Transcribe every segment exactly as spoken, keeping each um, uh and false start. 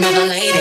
never lady.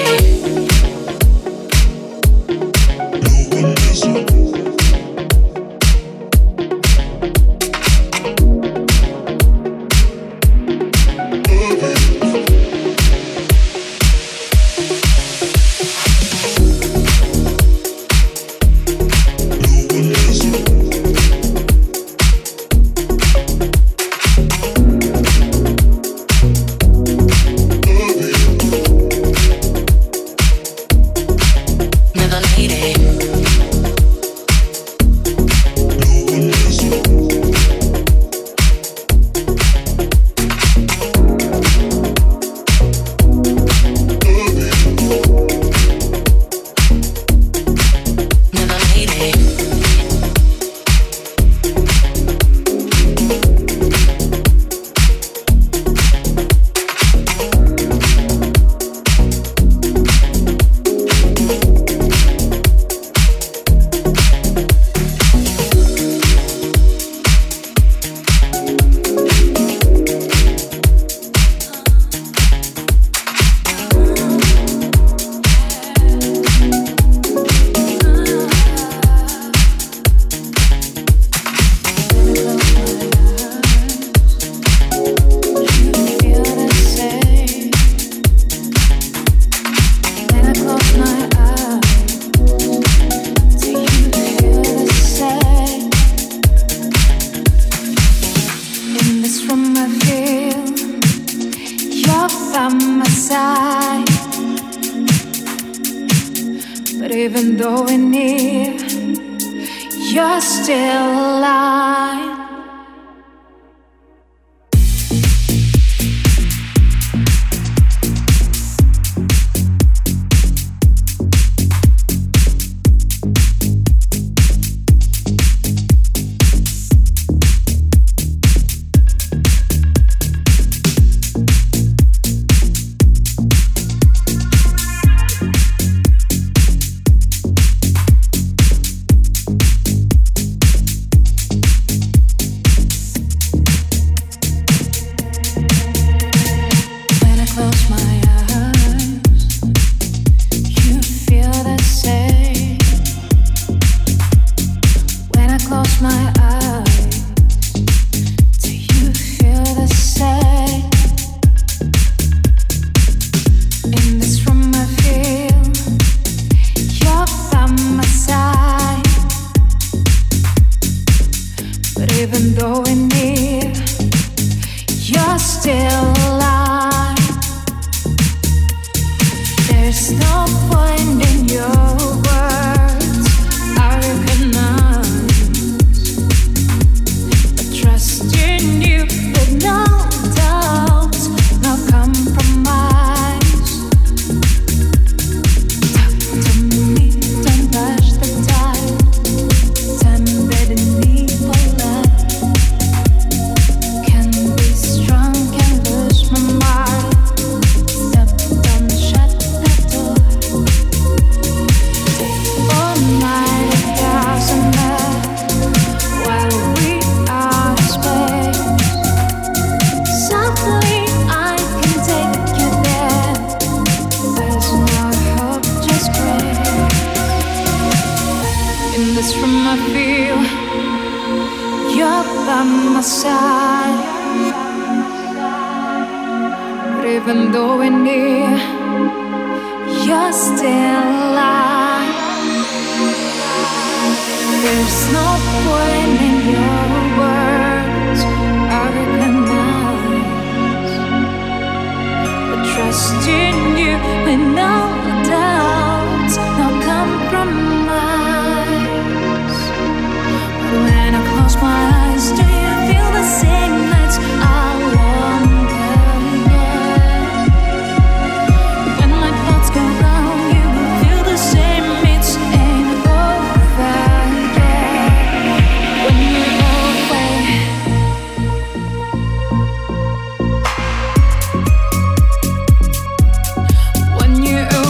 When you're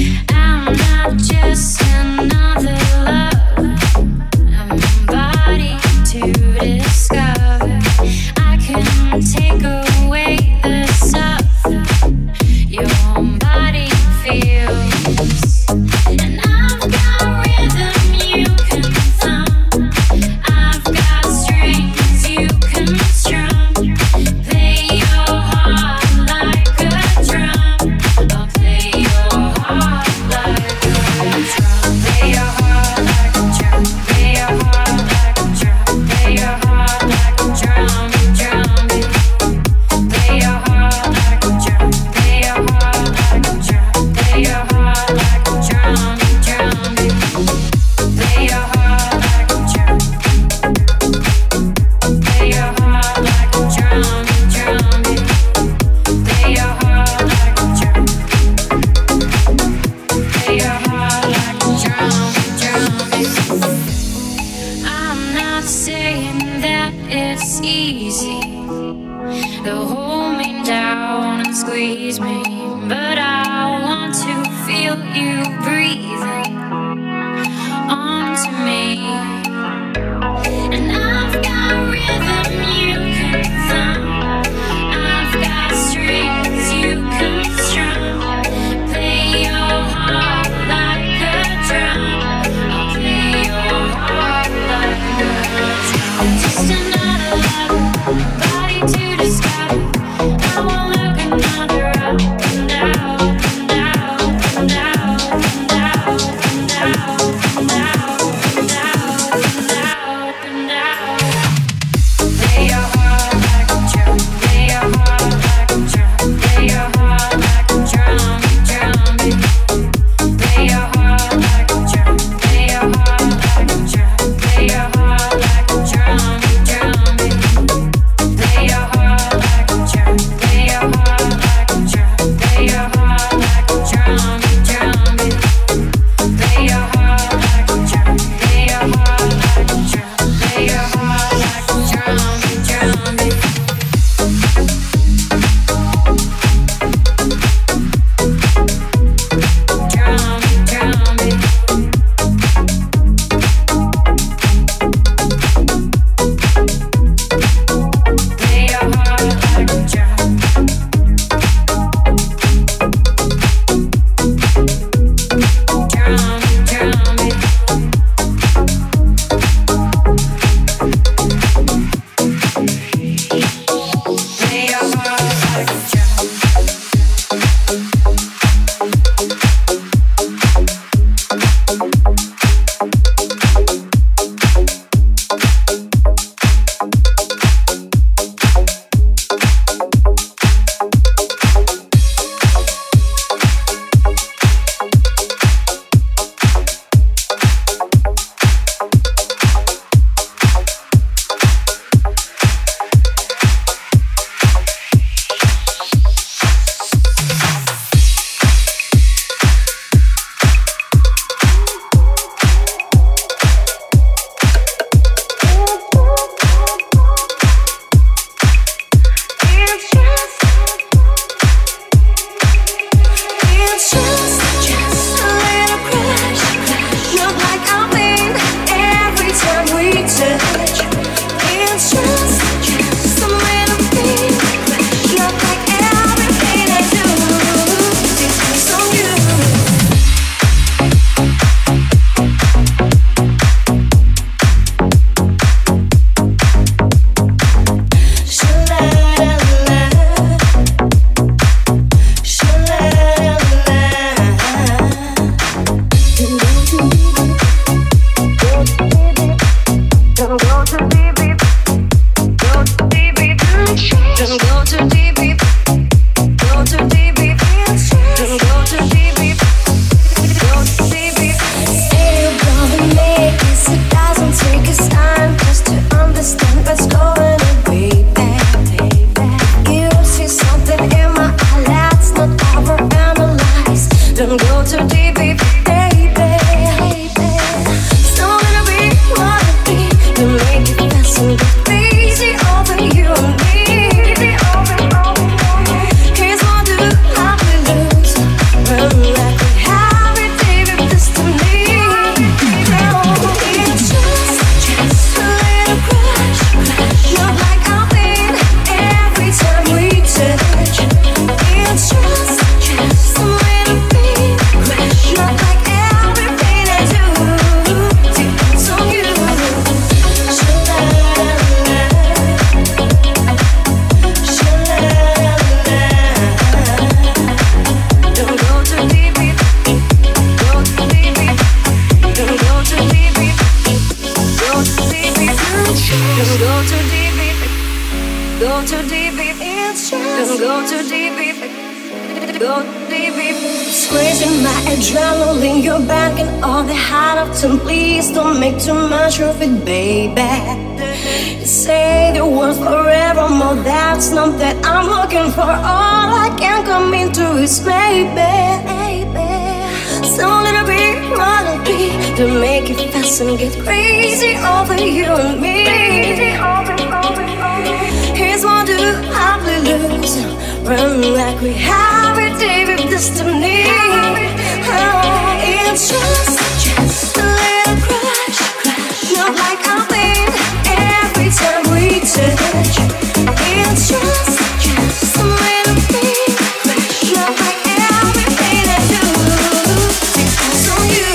How my adrenaline, you're back and all that hot often. Please don't make too much of it, baby. You say the words forevermore, that's not that I'm looking for. All I can come into is maybe. Some little bit, melody to make it fast and get crazy over you and me. Here's one to happily lose, run like we have a day with destiny. Oh, it's just, just a little crash, crash. Not like I win every time we touch. It's just, just a little thing, crash. Not like everything I do because of you.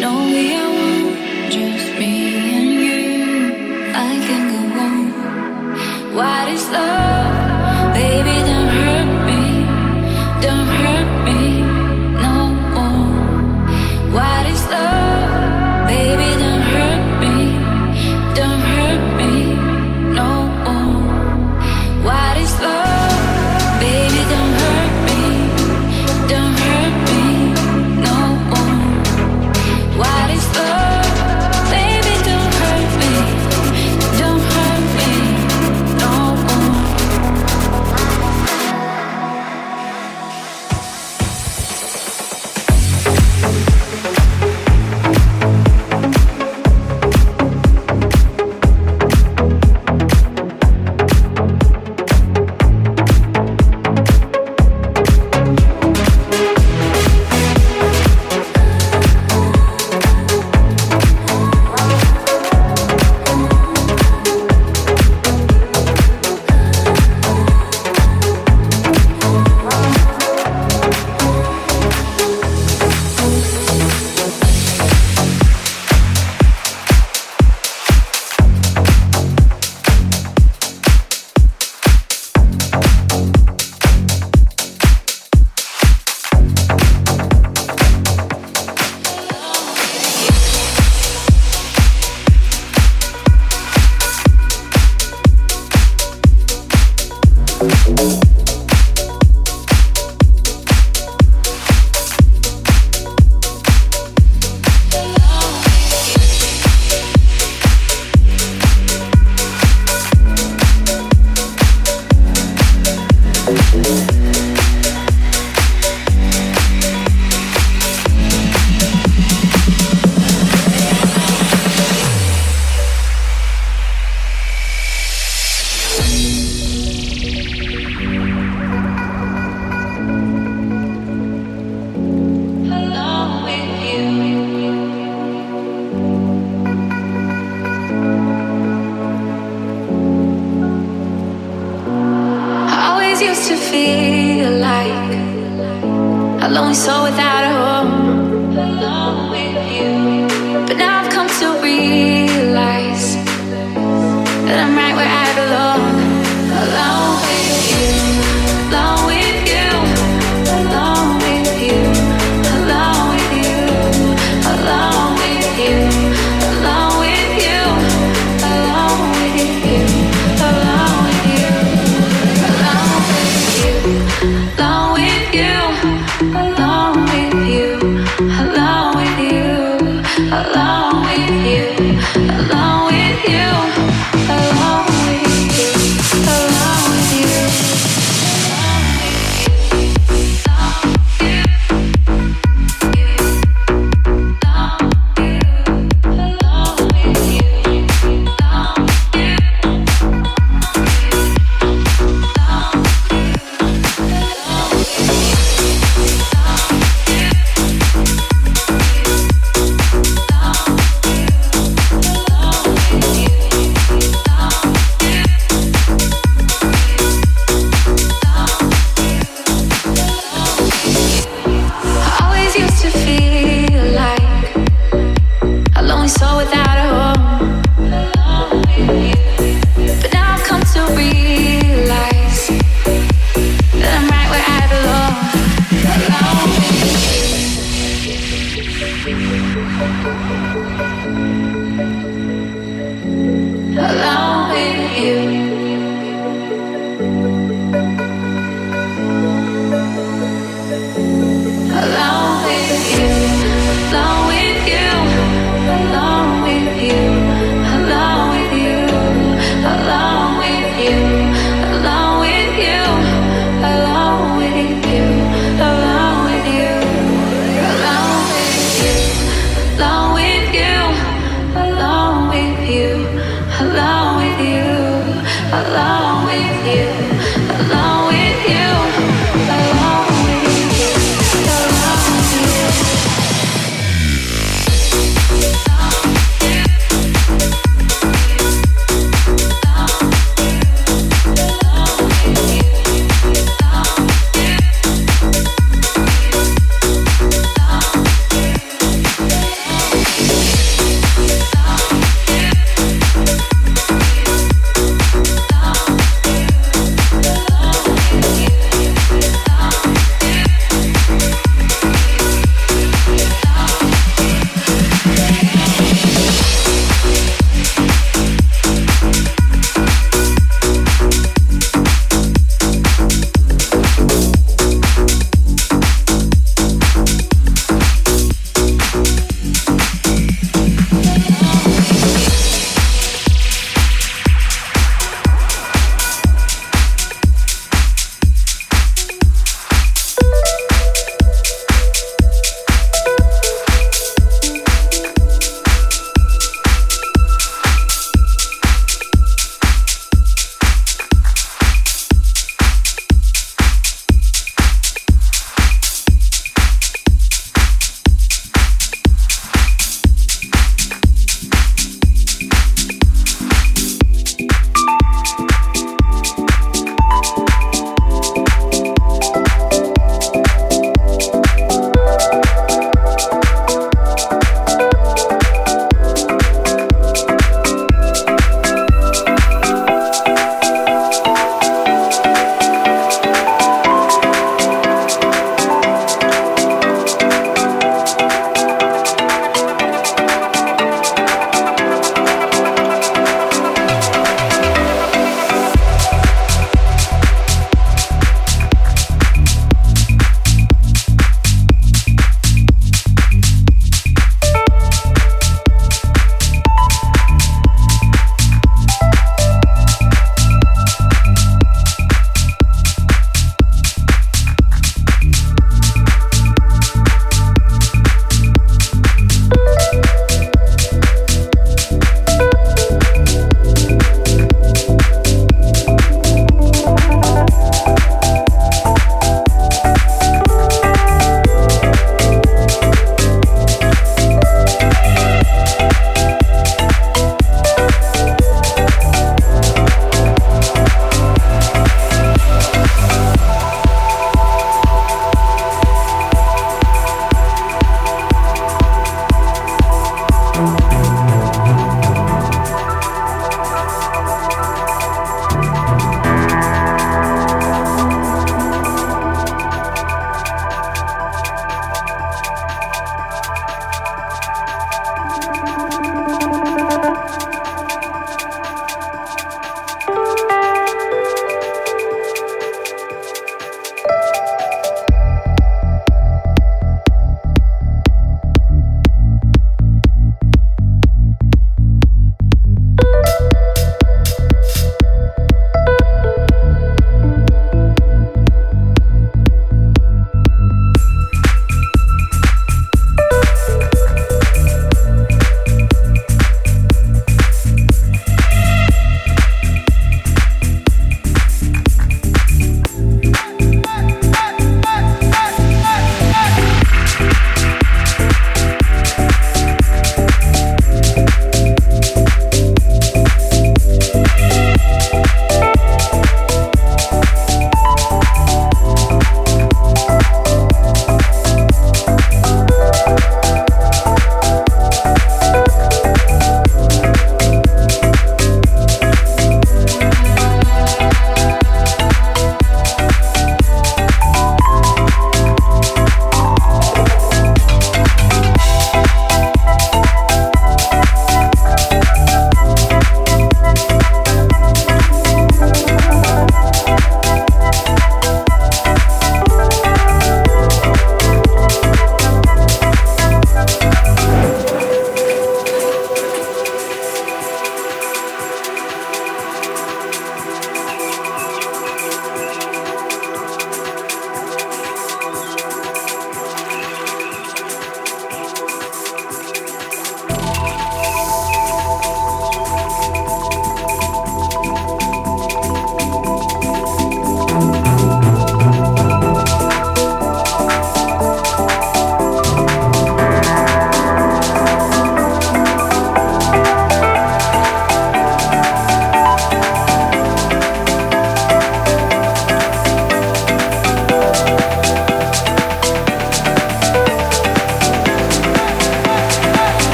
No.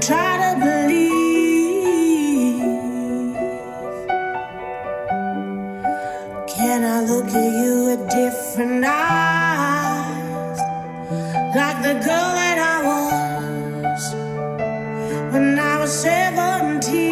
and try to believe. Can I look at you with different eyes, like the girl that I was when I was seventeen?